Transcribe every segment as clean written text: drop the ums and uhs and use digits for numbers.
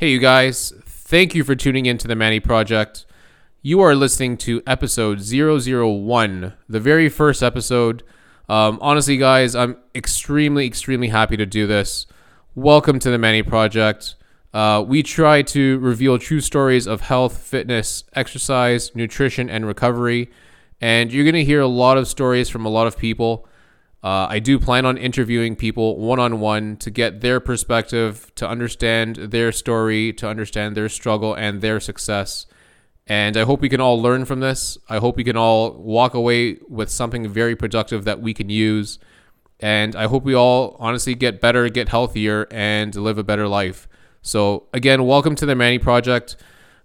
Hey, you guys. Thank you for tuning in to The Manny Project. You are listening to episode 001, the very first episode. Honestly, guys, I'm extremely happy to do this. Welcome to The Manny Project. We try to reveal true stories of health, fitness, exercise, nutrition, and recovery. And you're going to hear a lot of stories from a lot of people. I do plan on interviewing people one-on-one to get their perspective, to understand their story, to understand their struggle and their success. And I hope we can all learn from this. I hope we can all walk away with something very productive that we can use. And I hope we all honestly get better, get healthier, and live a better life. So again, welcome to The Manny Project.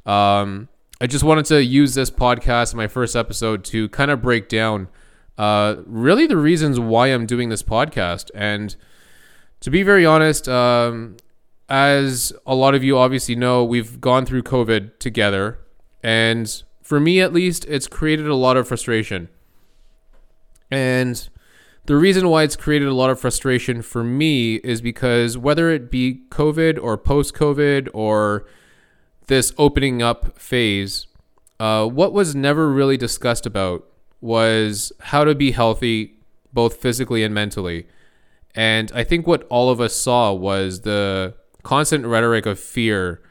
I just wanted to use this podcast, my first episode, to kind of break down really the reasons why I'm doing this podcast. And to be very honest, as a lot of you obviously know, we've gone through COVID together, and for me at least, it's created a lot of frustration. And the reason why it's created a lot of frustration for me is because whether it be COVID or post-COVID or this opening up phase, what was never really discussed about was how to be healthy, both physically and mentally. And I think what all of us saw was the constant rhetoric of fear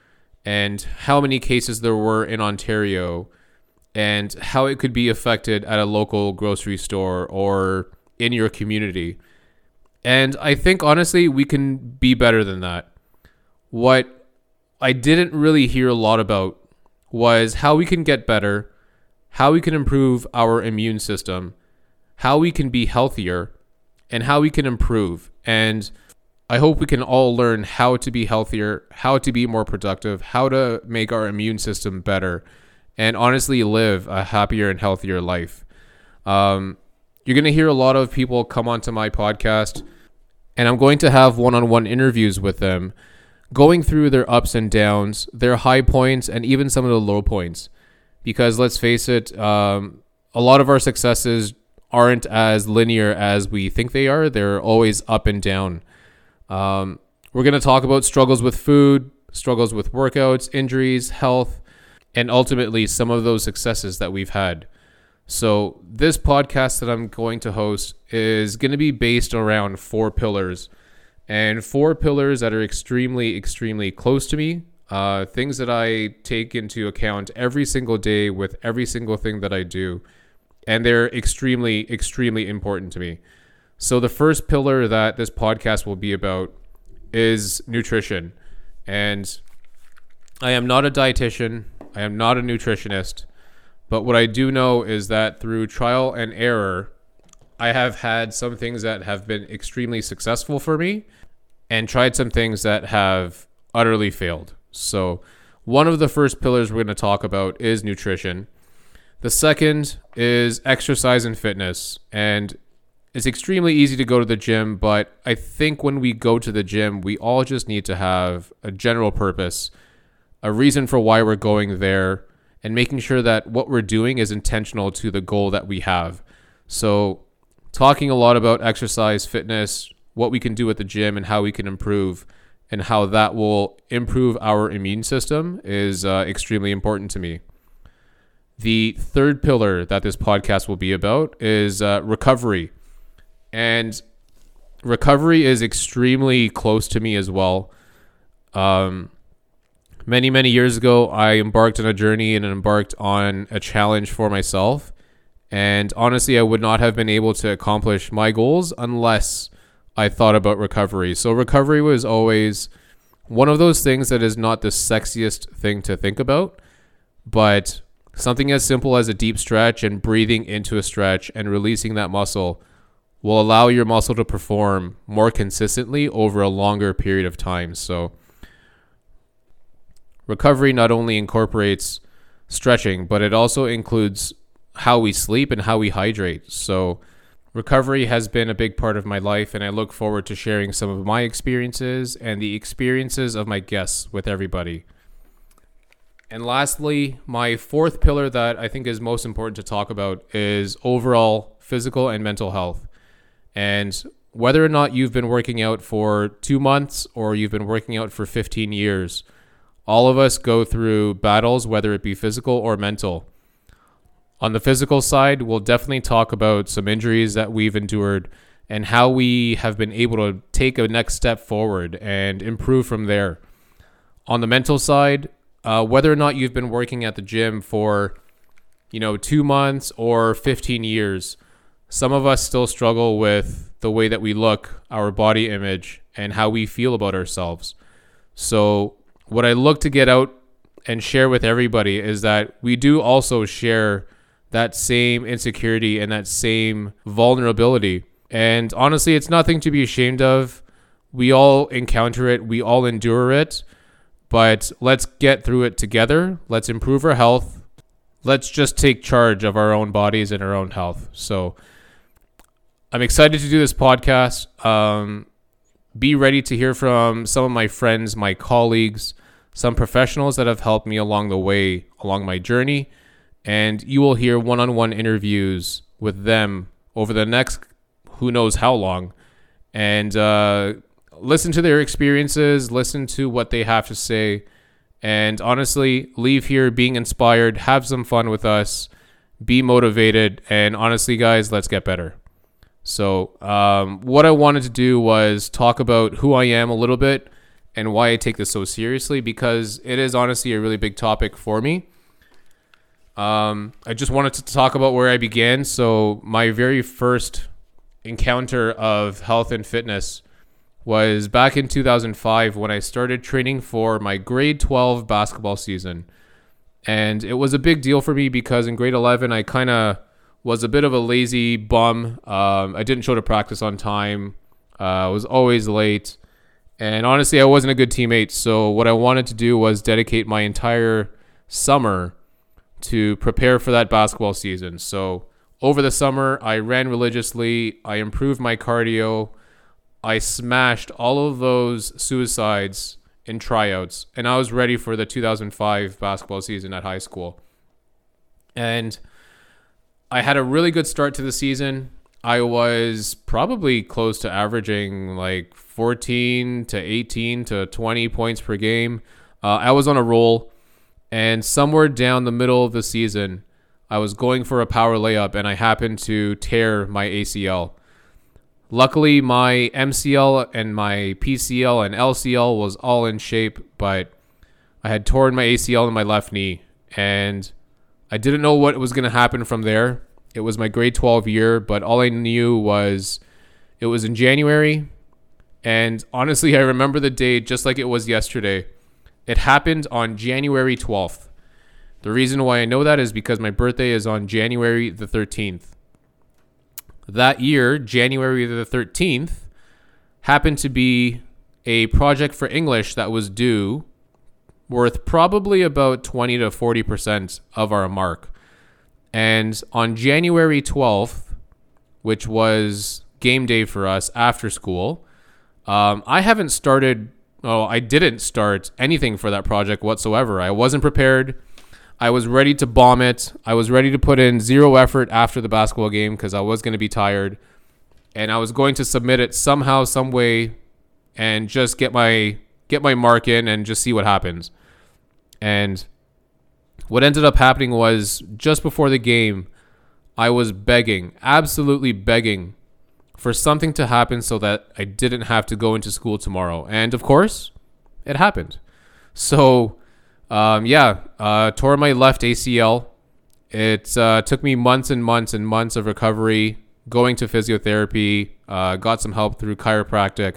and how many cases there were in Ontario and how it could be affected at a local grocery store or in your community. And I think, honestly, we can be better than that. What I didn't really hear a lot about was how we can get better, how we can improve our immune system, how we can be healthier, and how we can improve. And I hope we can all learn how to be healthier, how to be more productive, how to make our immune system better, and honestly live a happier and healthier life. You're going to hear a lot of people come onto my podcast, and I'm going to have one-on-one interviews with them, going through their ups and downs, their high points, and even some of the low points. Because let's face it, a lot of our successes aren't as linear as we think they are. They're always up and down. We're going to talk about struggles with food, struggles with workouts, injuries, health, and ultimately some of those successes that we've had. So this podcast that I'm going to host is going to be based around four pillars, and four pillars that are extremely close to me. Things that I take into account every single day with every single thing that I do. And they're extremely important to me. So the first pillar that this podcast will be about is nutrition. And I am not a dietitian. I am not a nutritionist. But what I do know is that through trial and error, I have had some things that have been extremely successful for me and tried some things that have utterly failed. So one of the first pillars we're going to talk about is nutrition. The second is exercise and fitness. And it's extremely easy to go to the gym, but I think when we go to the gym, we all just need to have a general purpose, a reason for why we're going there, and making sure that what we're doing is intentional to the goal that we have. So talking a lot about exercise, fitness, what we can do at the gym and how we can improve, and how that will improve our immune system is extremely important to me. The third pillar that this podcast will be about is recovery. And recovery is extremely close to me as well. Many years ago, I embarked on a journey and embarked on a challenge for myself. And honestly, I would not have been able to accomplish my goals unless I thought about recovery. So recovery was always one of those things that is not the sexiest thing to think about, but something as simple as a deep stretch and breathing into a stretch and releasing that muscle will allow your muscle to perform more consistently over a longer period of time. So recovery not only incorporates stretching, but it also includes how we sleep and how we hydrate. So recovery has been a big part of my life, and I look forward to sharing some of my experiences and the experiences of my guests with everybody. And lastly, my fourth pillar that I think is most important to talk about is overall physical and mental health. And whether or not you've been working out for 2 months or you've been working out for 15 years, All of us go through battles, whether it be physical or mental. On the physical side, we'll definitely talk about some injuries that we've endured and how we have been able to take a next step forward and improve from there. On the mental side, whether or not you've been working at the gym for, 2 months or 15 years, some of us still struggle with the way that we look, our body image, and how we feel about ourselves. So what I look to get out and share with everybody is that we do also share that same insecurity and that same vulnerability. And honestly, it's nothing to be ashamed of. We all encounter it. We all endure it. But let's get through it together. Let's improve our health. Let's just take charge of our own bodies and our own health. So I'm excited to do this podcast. Be ready to hear from some of my friends, my colleagues, some professionals that have helped me along the way, along my journey. And you will hear one-on-one interviews with them over the next who knows how long. And listen to their experiences, listen to what they have to say. And honestly, leave here being inspired, have some fun with us, be motivated. And honestly, guys, let's get better. So what I wanted to do was talk about who I am a little bit and why I take this so seriously, because it is honestly a really big topic for me. I just wanted to talk about where I began. So my very first encounter of health and fitness was back in 2005 when I started training for my grade 12 basketball season. And it was a big deal for me because in grade 11, I kind of was a bit of a lazy bum. I didn't show to practice on time. I was always late. And honestly, I wasn't a good teammate. So what I wanted to do was dedicate my entire summer to prepare for that basketball season. So over the summer, I ran religiously. I improved my cardio. I smashed all of those suicides in tryouts, and I was ready for the 2005 basketball season at high school. And I had a really good start to the season. I was probably close to averaging like 14 to 18 to 20 points per game. I was on a roll, and somewhere down the middle of the season, I was going for a power layup, and I happened to tear my ACL. Luckily, my MCL and my PCL and LCL was all in shape, but I had torn my ACL in my left knee, and I didn't know what was going to happen from there. It was my grade 12 year, but all I knew was it was in January, and honestly, I remember the day just like it was yesterday. It happened on January 12th. The reason why I know that is because my birthday is on January the 13th. That year, January the 13th, happened to be a project for English that was due worth probably about 20 to 40% of our mark. And on January 12th, which was game day for us after school, I didn't start anything for that project whatsoever. I wasn't prepared. I was ready to bomb it. I was ready to put in zero effort after the basketball game because I was going to be tired. And I was going to submit it somehow, some way, and just get my mark in and just see what happens. And what ended up happening was just before the game, I was begging, absolutely begging for something to happen so that I didn't have to go into school tomorrow. And of course, it happened. So tore my left ACL. It took me months and months and months of recovery, going to physiotherapy, got some help through chiropractic,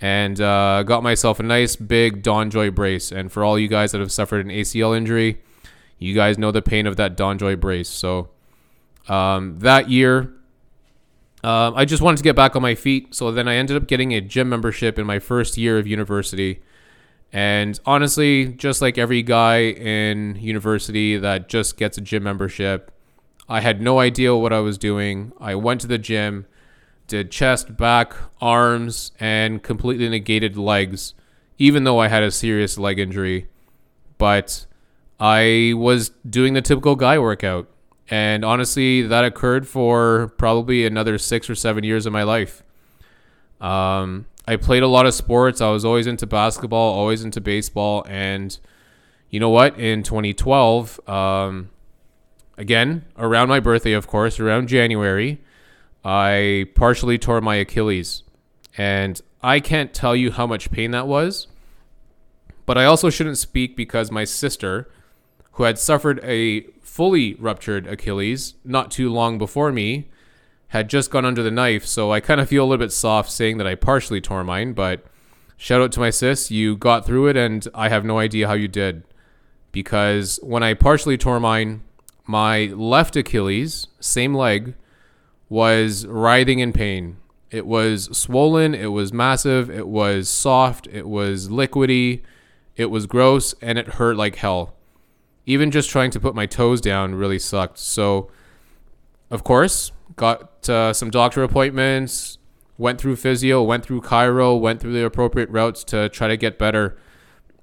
and got myself a nice big DonJoy brace. And for all you guys that have suffered an ACL injury, you guys know the pain of that DonJoy brace. So that year, I just wanted to get back on my feet. So then I ended up getting a gym membership in my first year of university. And honestly, just like every guy in university that just gets a gym membership, I had no idea what I was doing. I went to the gym, did chest, back, arms, and completely negated legs, even though I had a serious leg injury. But I was doing the typical guy workout. And honestly, that occurred for probably another 6 or 7 years of my life. I played a lot of sports. I was always into basketball, always into baseball. And you know what? In 2012, again, around my birthday, of course, around January, I partially tore my Achilles. And I can't tell you how much pain that was. But I also shouldn't speak because my sister, who had suffered a fully ruptured Achilles not too long before me, had just gone under the knife. So I kind of feel a little bit soft saying that I partially tore mine. But shout out to my sis. You got through it, and I have no idea how you did. Because when I partially tore mine, my left Achilles, same leg, was writhing in pain. It was swollen, it was massive, it was soft, it was liquidy, it was gross, and it hurt like hell. Even just trying to put my toes down really sucked. So, of course, got some doctor appointments, went through physio, went through chiro, went through the appropriate routes to try to get better.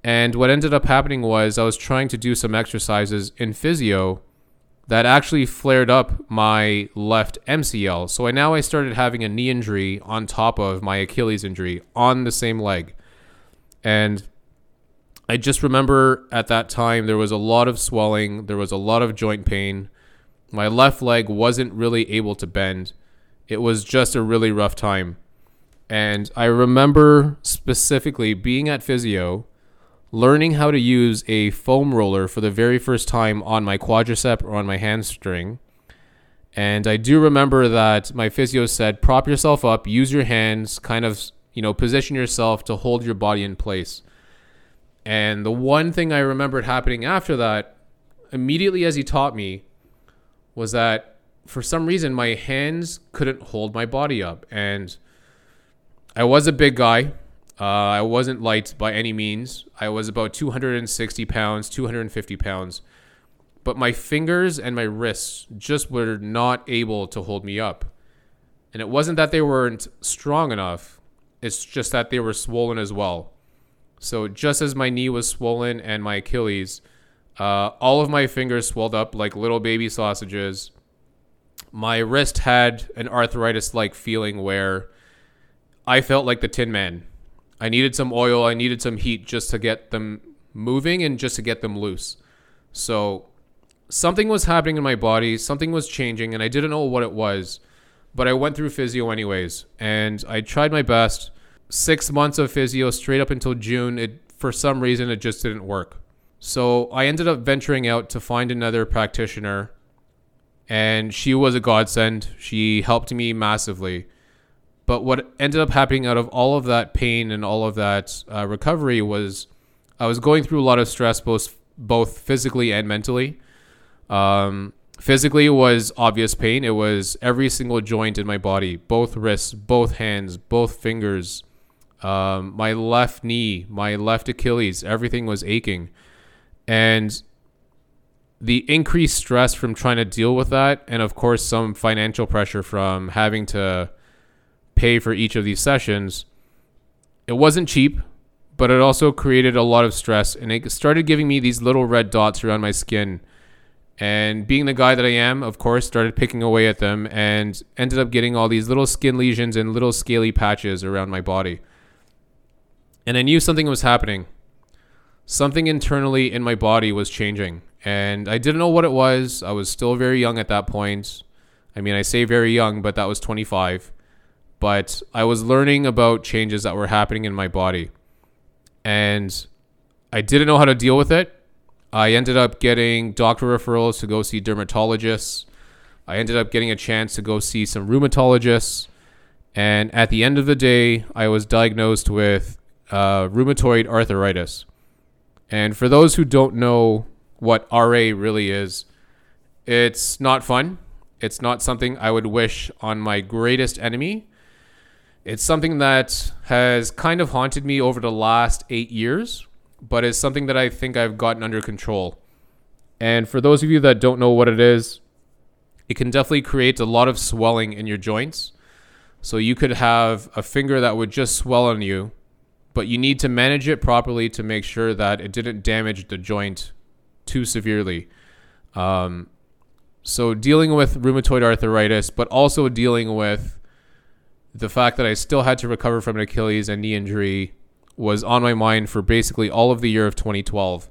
And what ended up happening was I was trying to do some exercises in physio that actually flared up my left MCL. So now I started having a knee injury on top of my Achilles injury on the same leg. And I just remember at that time there was a lot of swelling. There was a lot of joint pain. My left leg wasn't really able to bend. It was just a really rough time. And I remember specifically being at physio, learning how to use a foam roller for the very first time on my quadricep or on my hamstring. And I do remember that my physio said, prop yourself up, use your hands, kind of, you know, position yourself to hold your body in place. And the one thing I remembered happening after that, immediately as he taught me, was that for some reason my hands couldn't hold my body up. And I was a big guy. I wasn't light by any means. I was about 260 pounds, 250 pounds. But my fingers and my wrists just were not able to hold me up. And it wasn't that they weren't strong enough. It's just that they were swollen as well. So just as my knee was swollen and my Achilles, all of my fingers swelled up like little baby sausages. My wrist had an arthritis-like feeling where I felt like the Tin Man. I needed some oil, I needed some heat just to get them moving and just to get them loose. So something was happening in my body, something was changing, and I didn't know what it was, but I went through physio anyways, and I tried my best. 6 months of physio straight up until June, for some reason, it just didn't work. So I ended up venturing out to find another practitioner, and she was a godsend. She helped me massively. But what ended up happening out of all of that pain and all of that recovery was I was going through a lot of stress, both physically and mentally. Physically was obvious pain. It was every single joint in my body, both wrists, both hands, both fingers, my left knee, my left Achilles, everything was aching. And the increased stress from trying to deal with that, and of course some financial pressure from having to pay for each of these sessions, it wasn't cheap, but it also created a lot of stress, and it started giving me these little red dots around my skin. And being the guy that I am, of course, started picking away at them and ended up getting all these little skin lesions and little scaly patches around my body. And I knew something was happening. Something internally in my body was changing, and I didn't know what it was. I was still very young at that point. I mean, I say very young, but that was 25. But I was learning about changes that were happening in my body, and I didn't know how to deal with it. I ended up getting doctor referrals to go see dermatologists. I ended up getting a chance to go see some rheumatologists. And at the end of the day, I was diagnosed with rheumatoid arthritis. And for those who don't know what RA really is, it's not fun. It's not something I would wish on my greatest enemy. It's something that has kind of haunted me over the last 8 years, but it's something that I think I've gotten under control. And for those of you that don't know what it is, it can definitely create a lot of swelling in your joints. So you could have a finger that would just swell on you, but you need to manage it properly to make sure that it didn't damage the joint too severely. So dealing with rheumatoid arthritis, but also dealing with the fact that I still had to recover from an Achilles and knee injury was on my mind for basically all of the year of 2012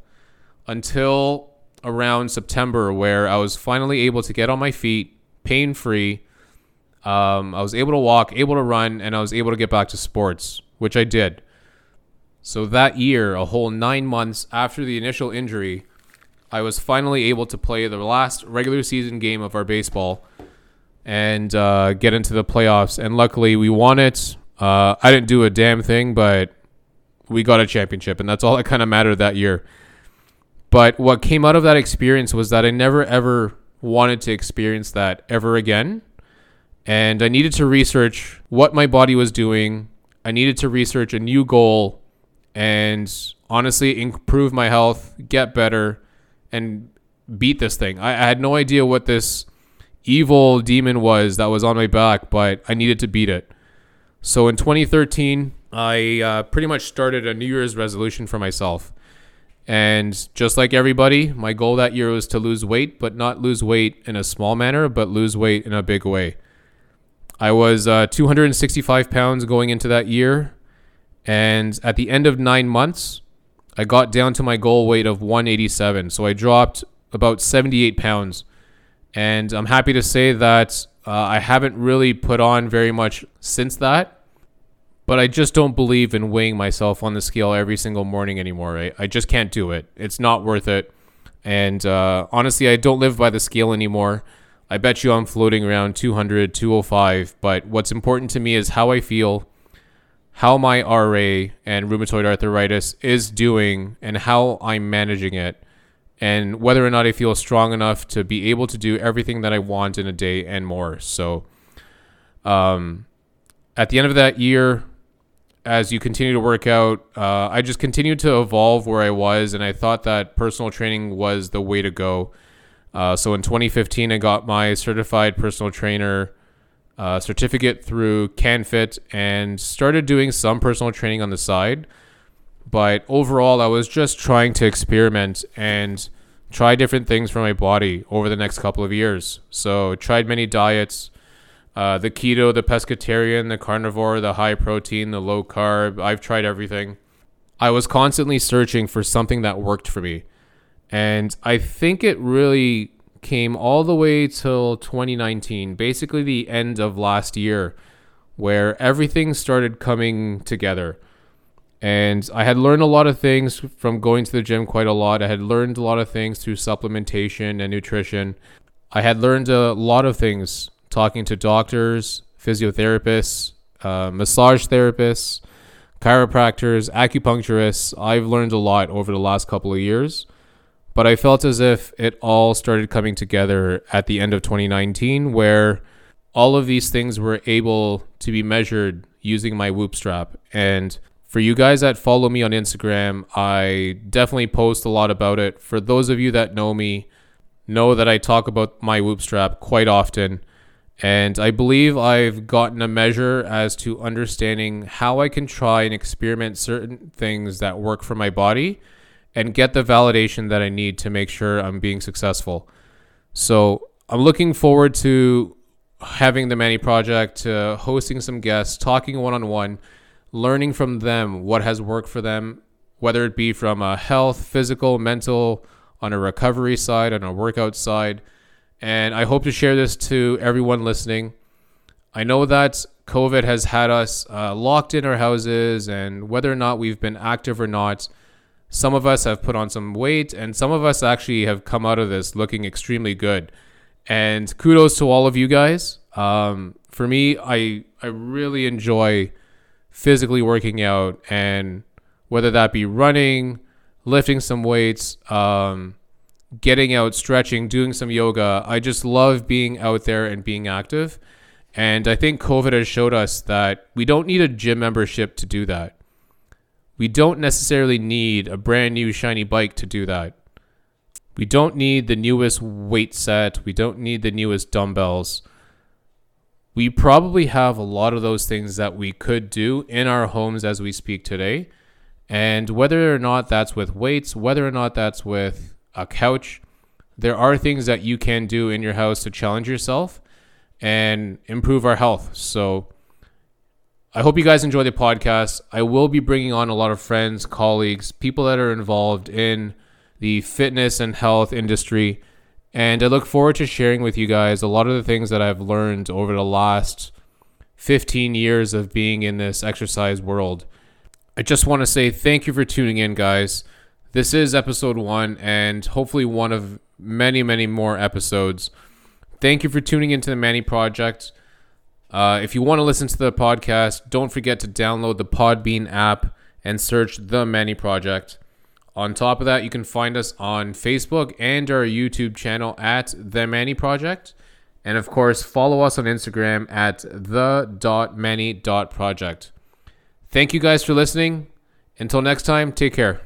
until around September, where I was finally able to get on my feet pain-free. I was able to walk, able to run, and I was able to get back to sports, which I did. So that year, a whole 9 months after the initial injury, I was finally able to play the last regular season game of our baseball and get into the playoffs. And luckily, we won it. I didn't do a damn thing, but we got a championship, and that's all that kind of mattered that year. But what came out of that experience was that I never, ever wanted to experience that ever again. And I needed to research what my body was doing. I needed to research a new goal and honestly improve my health, get better, and beat this thing. I had no idea what this evil demon was that was on my back, but I needed to beat it. So in 2013, I pretty much started a New Year's resolution for myself. And just like everybody, my goal that year was to lose weight, but not lose weight in a small manner, but lose weight in a big way. I was 265 pounds going into that year. And at the end of 9 months, I got down to my goal weight of 187. So I dropped about 78 pounds. And I'm happy to say that I haven't really put on very much since that. But I just don't believe in weighing myself on the scale every single morning anymore. I just can't do it. It's not worth it. And honestly, I don't live by the scale anymore. I bet you I'm floating around 200, 205. But what's important to me is how I feel, how my RA and rheumatoid arthritis is doing, and how I'm managing it, and whether or not I feel strong enough to be able to do everything that I want in a day and more. So at the end of that year, as you continue to work out, I just continued to evolve where I was, and I thought that personal training was the way to go. So in 2015, I got my certified personal trainer certificate through CanFit and started doing some personal training on the side. But overall, I was just trying to experiment and try different things for my body over the next couple of years. So tried many diets, the keto, the pescatarian, the carnivore, the high protein, the low carb. I've tried everything. I was constantly searching for something that worked for me. And I think it really came all the way till 2019, basically the end of last year, where everything started coming together. And I had learned a lot of things from going to the gym quite a lot. I had learned a lot of things through supplementation and nutrition. I had learned a lot of things talking to doctors, physiotherapists, massage therapists, chiropractors, acupuncturists. I've learned a lot over the last couple of years. But I felt as if it all started coming together at the end of 2019, where all of these things were able to be measured using my Whoop strap. And for you guys that follow me on Instagram, I definitely post a lot about it. For those of you that know me, know that I talk about my Whoop strap quite often. And I believe I've gotten a measure as to understanding how I can try and experiment certain things that work for my body and get the validation that I need to make sure I'm being successful. So I'm looking forward to having the Manny Project, hosting some guests, talking one-on-one, learning from them what has worked for them, whether it be from a health, physical, mental, on a recovery side, on a workout side. And I hope to share this to everyone listening. I know that COVID has had us locked in our houses, and whether or not we've been active or not, some of us have put on some weight, and some of us actually have come out of this looking extremely good. And kudos to all of you guys. For me, I really enjoy physically working out, and whether that be running, lifting some weights, getting out, stretching, doing some yoga. I just love being out there and being active. And I think COVID has showed us that we don't need a gym membership to do that. We don't necessarily need a brand new shiny bike to do that. We don't need the newest weight set. We don't need the newest dumbbells. We probably have a lot of those things that we could do in our homes as we speak today. And whether or not that's with weights, whether or not that's with a couch, there are things that you can do in your house to challenge yourself and improve our health. So I hope you guys enjoy the podcast. I will be bringing on a lot of friends, colleagues, people that are involved in the fitness and health industry. And I look forward to sharing with you guys a lot of the things that I've learned over the last 15 years of being in this exercise world. I just want to say thank you for tuning in, guys. This is episode 1 and hopefully one of many, many more episodes. Thank you for tuning into the Manny Project. If you want to listen to the podcast, don't forget to download the Podbean app and search The Manny Project. On top of that, you can find us on Facebook and our YouTube channel at The Manny Project. And of course, follow us on Instagram at the.manny.project. Thank you guys for listening. Until next time, take care.